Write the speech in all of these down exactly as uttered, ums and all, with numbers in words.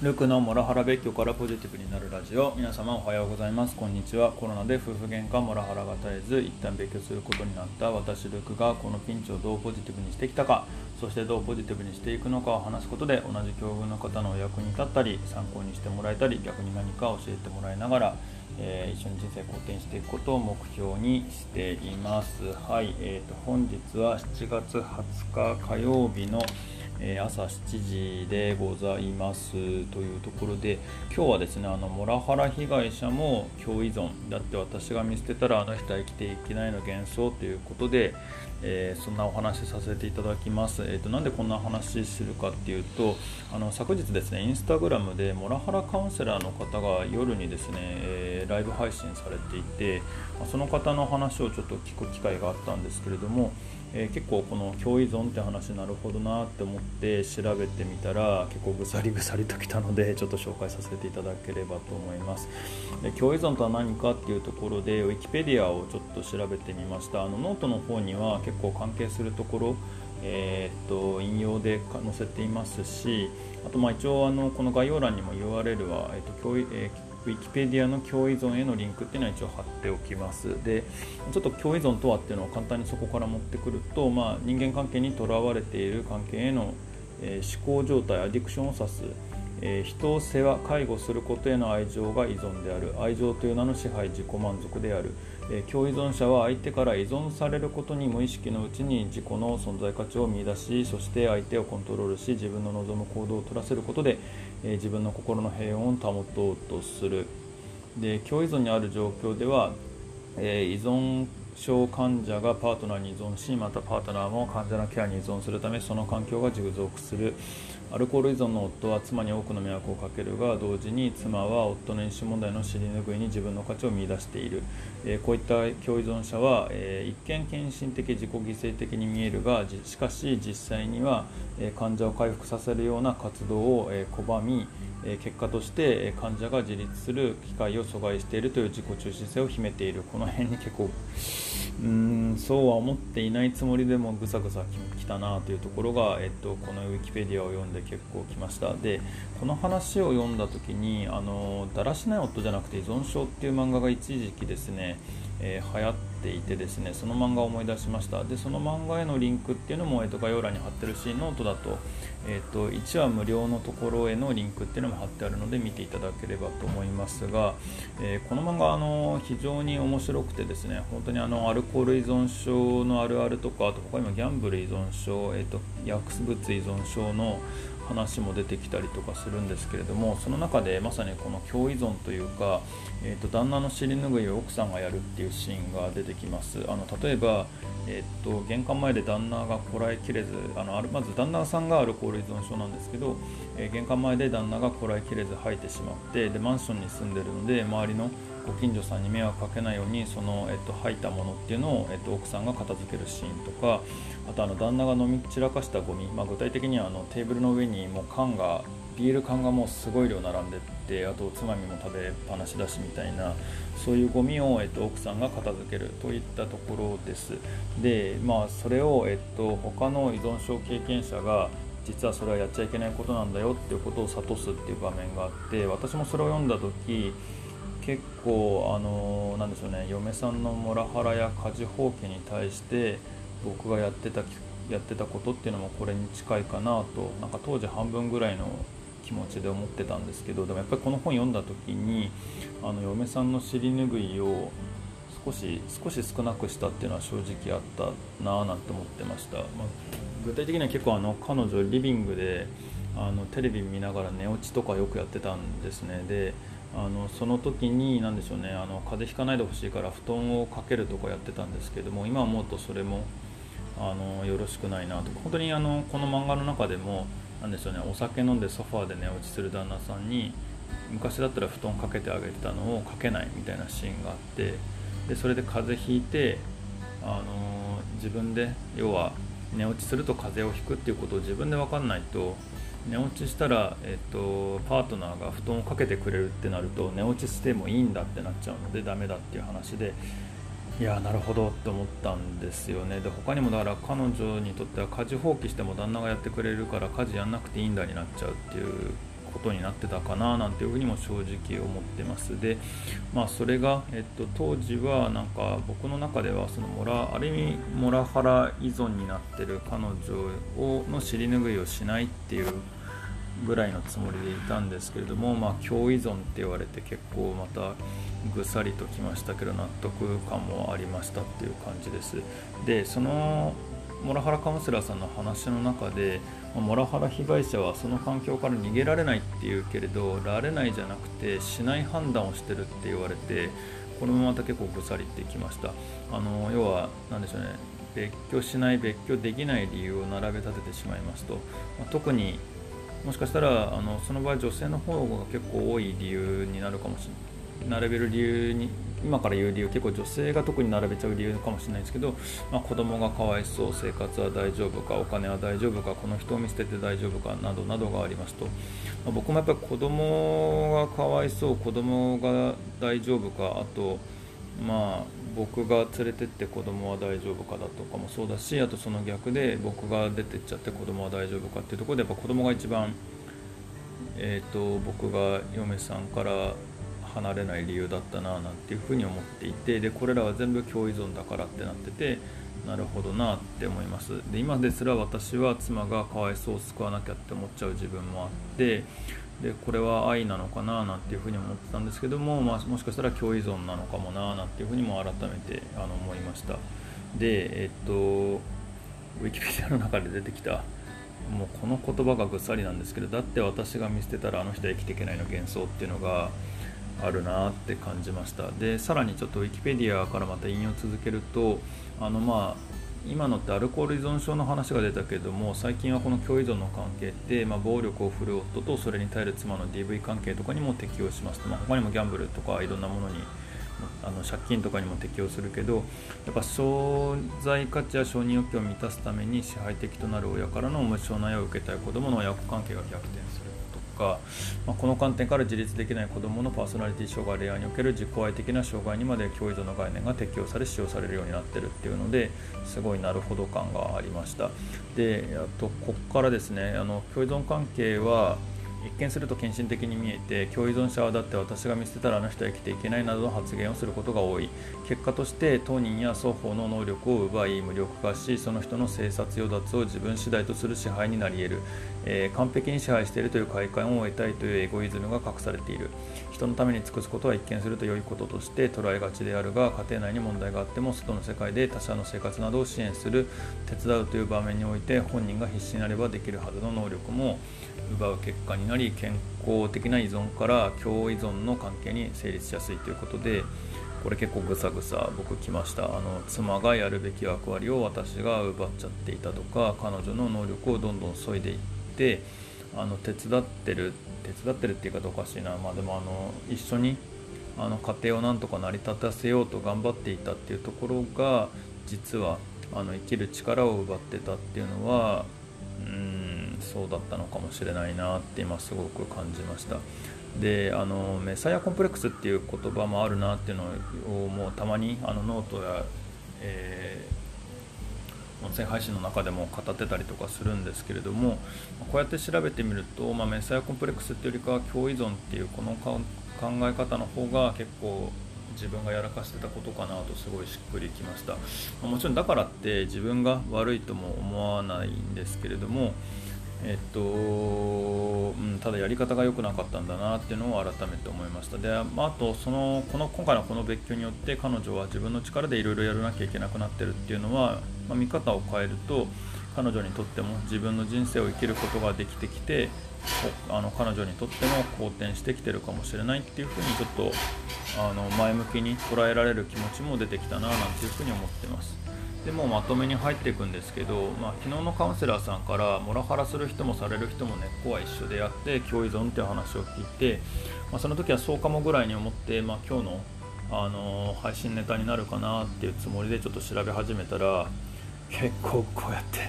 ルクのモラハラ別居からポジティブになるラジオ。皆様おはようございます。こんにちは。コロナで夫婦喧嘩、モラハラが絶えず一旦別居することになった私ルクが、このピンチをどうポジティブにしてきたか、そしてどうポジティブにしていくのかを話すことで、同じ境遇の方のお役に立ったり、参考にしてもらえたり、逆に何か教えてもらいながら、えー、一緒に人生好転していくことを目標にしています。はい、えーと、本日はしちがつはつか火曜日の朝しちじでございますというところで、今日はですね、あのモラハラ被害者も共依存だって私が見捨てたらあの人は生きていけないの幻想ということで、えー、そんなお話させていただきます。えーと、なんでこんな話するかっていうと、あの昨日ですね、インスタグラムでモラハラカウンセラーの方が夜にですね、えー、ライブ配信されていて、その方の話をちょっと聞く機会があったんですけれども、えー、結構この共依存って話なるほどなって思って調べてみたら、結構ぐさりぐさりときたので、ちょっと紹介させていただければと思います。で、共依存とは何かっていうところでウィキペディアをちょっと調べてみました。あのノートの方には結構関係するところ、えー、っと引用で載せていますし、あとまあ一応あのこの概要欄にも ユーアールエル は、えーっと共依、えーウィキペディアの共依存へのリンクっていうのは一応貼っておきます。で、ちょっと共依存とはっていうのを簡単にそこから持ってくると、まあ、人間関係にとらわれている関係への、えー、思考状態、アディクションを指す、えー、人を世話、介護することへの愛情が依存である。愛情という名の支配、自己満足である。えー、共依存者は相手から依存されることに無意識のうちに自己の存在価値を見出し、そして相手をコントロールし、自分の望む行動を取らせることで、えー、自分の心の平穏を保とうとする。で、共依存にある状況では、えー、依存症患者がパートナーに依存し、またパートナーも患者のケアに依存するため、その環境が持続する。アルコール依存の夫は妻に多くの迷惑をかけるが、同時に妻は夫の飲酒問題の尻拭いに自分の価値を見出している。えー、こういった共依存者は、えー、一見献身的、自己犠牲的に見えるが、しかし実際には、えー、患者を回復させるような活動を、えー、拒み、えー、結果として、えー、患者が自立する機会を阻害しているという自己中心性を秘めている。この辺に結構うーんそうは思っていないつもりでもぐさぐさきたなというところが、えっと、このウィキペディアを読んで結構きました。で、この話を読んだ時に、あのだらしない夫じゃなくて依存症っていう漫画が一時期ですね、えー、流行っていてですね、その漫画を思い出しました。で、その漫画へのリンクっていうのも、えっと、概要欄に貼ってるし、ノートだと、えっと、いちわ無料のところへのリンクっていうのも貼ってあるので見ていただければと思いますが、えー、この漫画あの非常に面白くてですね、本当にあのアルコール依存症のあるあるとか、あと他にもギャンブル依存症、えっと、薬物依存症の話も出てきたりとかするんですけれども、その中でまさにこの共依存というか、えー、と旦那の尻拭いを奥さんがやるっていうシーンが出てきます。あの例えば、えー、と玄関前で旦那がこらえきれず、あのまず旦那さんがアルコール依存症なんですけど、えー、玄関前で旦那がこらえきれず吐いてしまって、でマンションに住んでるので、周りのご近所さんに迷惑かけないように、その、えっと、吐いたものっていうのを、えっと、奥さんが片付けるシーンとか、あとあの旦那が飲み散らかしたゴミ、まあ、具体的にはあのテーブルの上にもう缶がビール缶がもうすごい量並んでって、あとおつまみも食べっぱなしだしみたいな、そういうゴミを、えっと、奥さんが片付けるといったところです。で、まあ、それを、えっと、他の依存症経験者が実はそれはやっちゃいけないことなんだよっていうことを諭すっていう場面があって、私もそれを読んだ時結構あのなんでしょうね、嫁さんのモラハラや家事放棄に対して僕がやってたやってたことっていうのもこれに近いかなと、なんか当時半分ぐらいの気持ちで思ってたんですけど、でもやっぱりこの本読んだ時に、あの嫁さんの尻拭いを少し少し少なくしたっていうのは正直あったなぁなんて思ってました。まあ、具体的には結構あの彼女リビングであのテレビ見ながら寝落ちとかよくやってたんですね。で、あのその時に何でしょうね、あの風邪ひかないでほしいから布団をかけるとかやってたんですけども、今思うとそれもあのよろしくないなとか、本当にあのこの漫画の中でも何でしょうね、お酒飲んでソファーで寝落ちする旦那さんに昔だったら布団かけてあげてたのをかけないみたいなシーンがあって、でそれで風邪ひいて、あの自分で要は寝落ちすると風邪をひくっていうことを自分で分かんないと。寝落ちしたら、えっと、パートナーが布団をかけてくれるってなると、寝落ちしてもいいんだってなっちゃうのでダメだっていう話で、いやなるほどって思ったんですよね。で、他にもだから彼女にとっては家事放棄しても旦那がやってくれるから家事やんなくていいんだになっちゃうっていうことになってたかななんていうふうにも正直思ってます。で、まあ、それが、えっと、当時はなんか僕の中ではそのモラある意味モラハラ依存になってる彼女をの尻拭いをしないっていうぐらいのつもりでいたんですけれども、まあ、強依存って言われて結構またぐさりときましたけど、納得感もありましたっていう感じです。で、そのモラハラカウンセラーさんの話の中で、モラハラ被害者はその環境から逃げられないっていうけれど、られないじゃなくてしない判断をしてるって言われて、これもまた結構ぐさりってきました。あの要は何でしょうね、別居しない別居できない理由を並べ立ててしまいますと、まあ、特にもしかしたらあのその場合女性の方が結構多い理由になるかもしれない並べる理由に今から言う理由、結構女性が特に並べちゃう理由かもしれないですけど、まあ、子供がかわいそう、生活は大丈夫か、お金は大丈夫か、この人を見捨てて大丈夫かなどなどがありますと、まあ、僕もやっぱり子供がかわいそう、子供が大丈夫か、あとまあ僕が連れてって子供は大丈夫かだとかもそうだし、あとその逆で僕が出てっちゃって子供は大丈夫かっていうところで、やっぱ子供が一番、えーと、僕が嫁さんから離れない理由だったななんていうふうに思っていて、でこれらは全部強依存だからってなってて、なるほどなって思います。で今ですら私は妻がかわいそうを救わなきゃって思っちゃう自分もあって、でこれは愛なのかななんていうふうに思ってたんですけども、まあ、もしかしたら強依存なのかもななんていうふうにも改めてあの思いました。でえっとウィキペディアの中で出てきたもうこの言葉がぐっさりなんですけど、だって私が見捨てたらあの人は生きていけないの幻想っていうのがあるなって感じました。でさらにちょっとウィキペディアからまた引用続けると、あのまあ今のってアルコール依存症の話が出たけれども、最近はこの強依存の関係って、まあ、暴力を振る夫とそれに耐える妻の ディーブイ 関係とかにも適用しますと、まあ、他にもギャンブルとかいろんなものにあの借金とかにも適用するけど、やっぱ商材価値や承認欲求を満たすために支配的となる親からの無償な愛を受けたい子どもの親子関係が逆転するとか、まあ、この観点から自立できない子どものパーソナリティ障害、恋愛における自己愛的な障害にまで強依存の概念が適用され使用されるようになっているっていうので、すごいなるほど感がありました。であとここからですね、あの強依存関係は一見すると献身的に見えて、強依存者はだって私が見捨てたらあの人は生きていけないなどの発言をすることが多い。結果として当人や双方の能力を奪い無力化し、その人の生殺与奪を自分次第とする支配になり得る、えー、完璧に支配しているという快感を得たいというエゴイズムが隠されている。人のために尽くすことは一見すると良いこととして捉えがちであるが、家庭内に問題があっても外の世界で他者の生活などを支援する、手伝うという場面において本人が必死になればできるはずの能力も奪う結果になり、健康的な依存から強依存の関係に成立しやすいということで、これ結構ぐさぐさ僕来ました。あの妻がやるべき役割を私が奪っちゃっていたとか、彼女の能力をどんどん削いでいって、あの手伝ってる手伝ってるっていうかおかしいな、まあ、でもあの一緒にあの家庭をなんとか成り立たせようと頑張っていたっていうところが、実はあの生きる力を奪ってたっていうのはうーんそうだったのかもしれないなって今すごく感じました。であのメサイアコンプレックスっていう言葉もあるなっていうのをもうたまにあのノートや、えー音声配信の中でも語ってたりとかするんですけれども、こうやって調べてみると、まあ、メサイアコンプレックスっていうよりかは強依存っていうこの考え方の方が結構自分がやらかしてたことかなとすごいしっくりきました。もちろんだからって自分が悪いとも思わないんですけれども、えっとうん、ただやり方が良くなかったんだなっていうのを改めて思いました。で、まあ、あとそのこの今回のこの別居によって彼女は自分の力でいろいろやらなきゃいけなくなってるっていうのは、まあ、見方を変えると彼女にとっても自分の人生を生きることができてきて、あの彼女にとっても好転してきてるかもしれないっていうふうにちょっとあの前向きに捉えられる気持ちも出てきたななんていうふうに思ってます。でもまとめに入っていくんですけど、まあ、昨日のカウンセラーさんからモラハラする人もされる人も根っこは一緒であって強依存っていう話を聞いて、まあ、その時はそうかもぐらいに思って、まあ、今日の、あのー、配信ネタになるかなっていうつもりでちょっと調べ始めたら、結構こうやって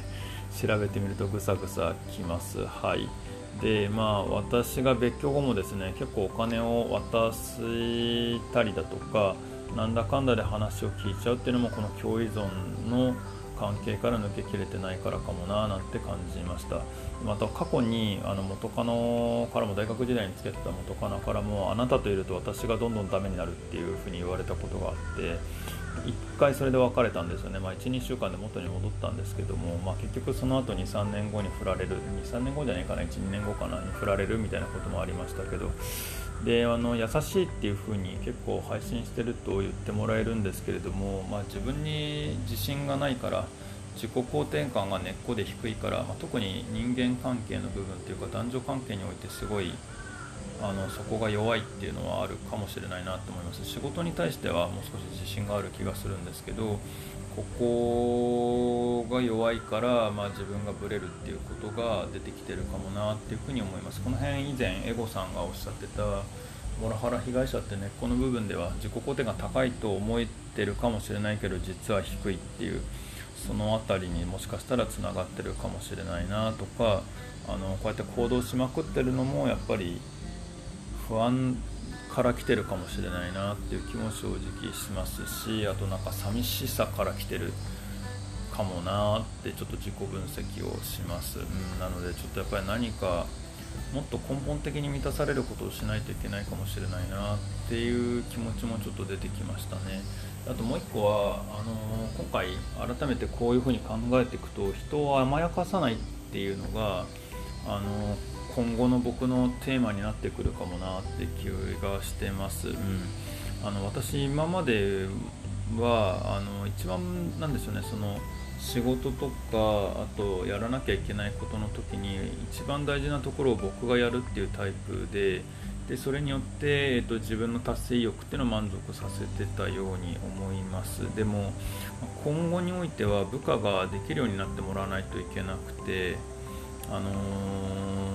調べてみるとぐさぐさきます。はいでまあ、私が別居後もですね、結構お金を渡したりだとかなんだかんだで話を聞いちゃうっていうのもこの強依存の関係から抜けきれてないからかもななんて感じました。また過去にあの元カノからも、大学時代に付き合ってた元カノからも、あなたといると私がどんどんダメになるっていうふうに言われたことがあって、いっかいそれで別れたんですよね。まあ、いちにしゅうかんで元に戻ったんですけども、まあ、結局その後にさんねんごに振られる、にさんねんごじゃないかな、いちにねんごかなに振られるみたいなこともありましたけど、であの優しいっていう風に結構配信してると言ってもらえるんですけれども、まあ、自分に自信がないから、自己肯定感が根っこで低いから、まあ、特に人間関係の部分というか男女関係においてすごいあのそこが弱いっていうのはあるかもしれないなと思います。仕事に対してはもう少し自信がある気がするんですけど、ここが弱いから、まあ、自分がブレるっていうことが出てきてるかもなっていうふうに思います。この辺以前エゴさんがおっしゃってたモラハラ被害者って根っこの部分では自己肯定が高いと思えてるかもしれないけど実は低いっていう、そのあたりにもしかしたらつながってるかもしれないなとか、あのこうやって行動しまくってるのもやっぱり不安から来てるかもしれないなっていう気も正直しますし、あとなんか寂しさから来てるかもなってちょっと自己分析をします、うん、なのでちょっとやっぱり何かもっと根本的に満たされることをしないといけないかもしれないなっていう気持ちもちょっと出てきましたね。あともう一個はあのー、今回改めてこういうふうに考えていくと、人を甘やかさないっていうのがあのー今後の僕のテーマになってくるかもなって気がしてます、うん、あの私今まではあの一番なんでしょうね、その仕事とかあとやらなきゃいけないことの時に一番大事なところを僕がやるっていうタイプで、でそれによって、えっと、自分の達成意欲っていうのを満足させてたように思います。でも今後においては部下ができるようになってもらわないといけなくて、あのー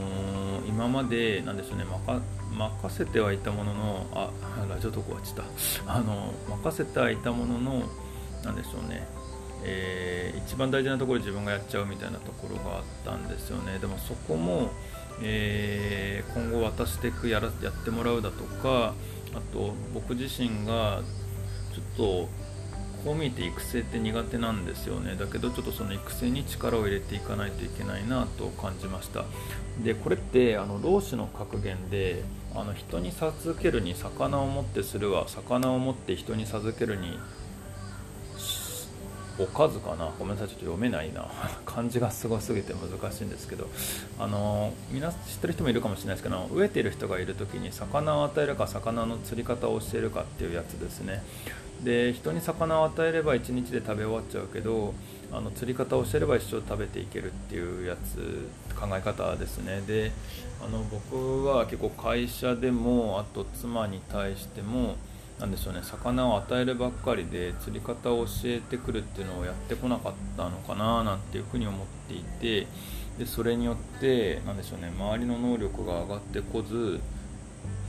今までなんでしょうね、任、任せてはいたものの、あ、ラジオとこはちた、あの任せてはいたもののなんでしょうね、えー、一番大事なところ自分がやっちゃうみたいなところがあったんですよね。でもそこも、えー、今後渡していく、やら、やってもらうだとか、あと僕自身がちょっとこう見えて育成って苦手なんですよね。だけどちょっとその育成に力を入れていかないといけないなと感じました。でこれってあの老子の格言で、あの人に授けるに魚をもってするは魚をもって人に授けるにおかずかな、ごめんなさいちょっと読めないな漢字がすごすぎて難しいんですけど、あのみんな知ってる人もいるかもしれないですけど、飢えている人がいるときに魚を与えるか魚の釣り方を教えるかっていうやつですね。で人に魚を与えればいちにちで食べ終わっちゃうけど、あの釣り方を教えれば一生食べていけるっていうやつ、考え方ですね。であの僕は結構会社でもあと妻に対してもなんでしょうね、魚を与えるばっかりで釣り方を教えてくるっていうのをやってこなかったのかななんていうふうに思っていて、でそれによってなんでしょうね、周りの能力が上がってこず、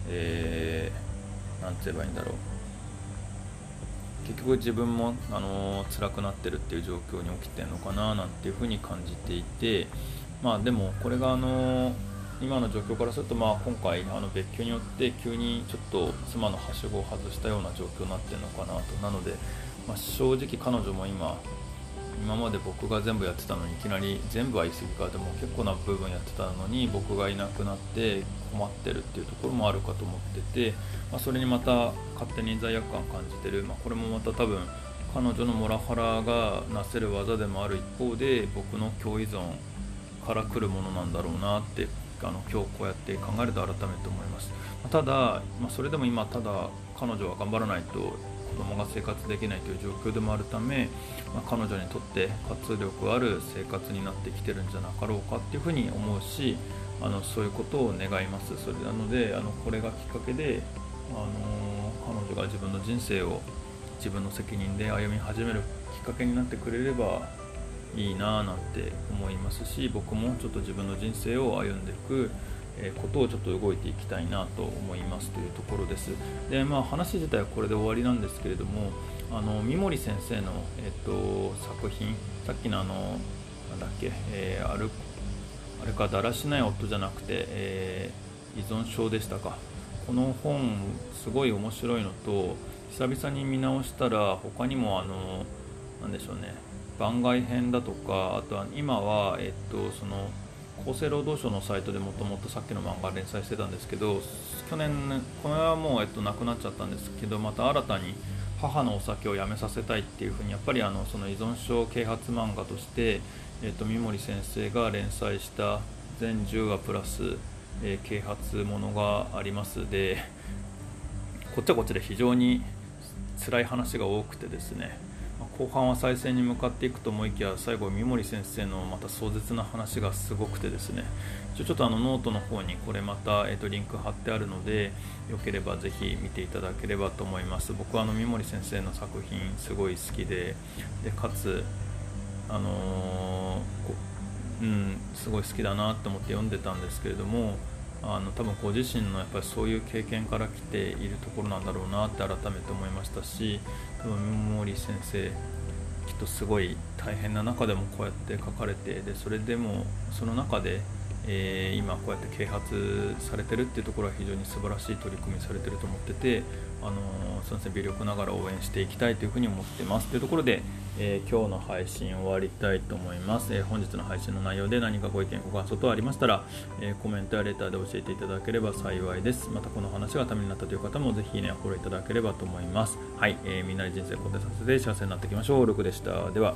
えー、なんて言えばいいんだろう、結局自分も、あのー、辛くなってるっていう状況に起きてるのかななんていうふうに感じていて、まあでもこれがあのー、今の状況からすると、まあ今回あの別居によって急にちょっと妻のはしごを外したような状況になってるのかなと。なので、まあ、正直彼女も今今まで僕が全部やってたのに、いきなり全部は言い過ぎか、でも結構な部分やってたのに僕がいなくなって困ってるっていうところもあるかと思ってて、まあ、それにまた勝手に罪悪感感じてる、まあ、これもまた多分彼女のモラハラがなせる技でもある一方で、僕の強依存から来るものなんだろうなってあの今日こうやって考えると改めて思います。ただ、まあ、それでも今ただ彼女は頑張らないと子供が生活できないという状況でもあるため、まあ、彼女にとって活力ある生活になってきてるんじゃなかろうかっていうふうに思うし、あのそういうことを願います。それなのであのこれがきっかけで、あの彼女が自分の人生を自分の責任で歩み始めるきっかけになってくれればいいななんて思いますし、僕もちょっと自分の人生を歩んでいくことをちょっと動いていきたいなと思いますというところです。で、まあ、話自体はこれで終わりなんですけれども、あの三森先生の、えっと、作品、さっきのあのなんだっけ、えー、あるあれかだらしない夫じゃなくて、えー、依存症でしたか、この本すごい面白いのと、久々に見直したら他にもあのなんでしょうね、番外編だとか、あとは今は、えっと、その厚生労働省のサイトでもともとさっきの漫画連載してたんですけど、去年、これはもう、えっと、なくなっちゃったんですけど、また新たに母のお酒をやめさせたいっていうふうに、やっぱりあのその依存症啓発漫画として、えっと、三森先生が連載した全じゅうわプラス、えー、啓発ものがありますで、こっちはこっちで非常に辛い話が多くてですね、後半は再生に向かっていくと思いきや、最後三森先生のまた壮絶な話がすごくてですね、ちょっとあのノートの方にこれまた、えー、とリンク貼ってあるので、よければぜひ見ていただければと思います。僕はあの三森先生の作品すごい好きで、でかつあのーうん、すごい好きだなと思って読んでたんですけれども、あの多分ご自身のやっぱりそういう経験から来ているところなんだろうなって改めて思いましたし、多分三森先生きっとすごい大変な中でもこうやって書かれて、でそれでもその中で、えー、今こうやって啓発されてるっていうところは非常に素晴らしい取り組みされてると思ってて、あのー、そうですね、微力ながら応援していきたいというふうに思ってますというところで、えー、今日の配信終わりたいと思います、えー、本日の配信の内容で何かご意見ご感想等ありましたら、えー、コメントやレターで教えていただければ幸いです。またこの話がためになったという方もぜひねフォローいただければと思います。はい、えー、みんなで人生肯定させて幸せになっていきましょう。ルクでした。では。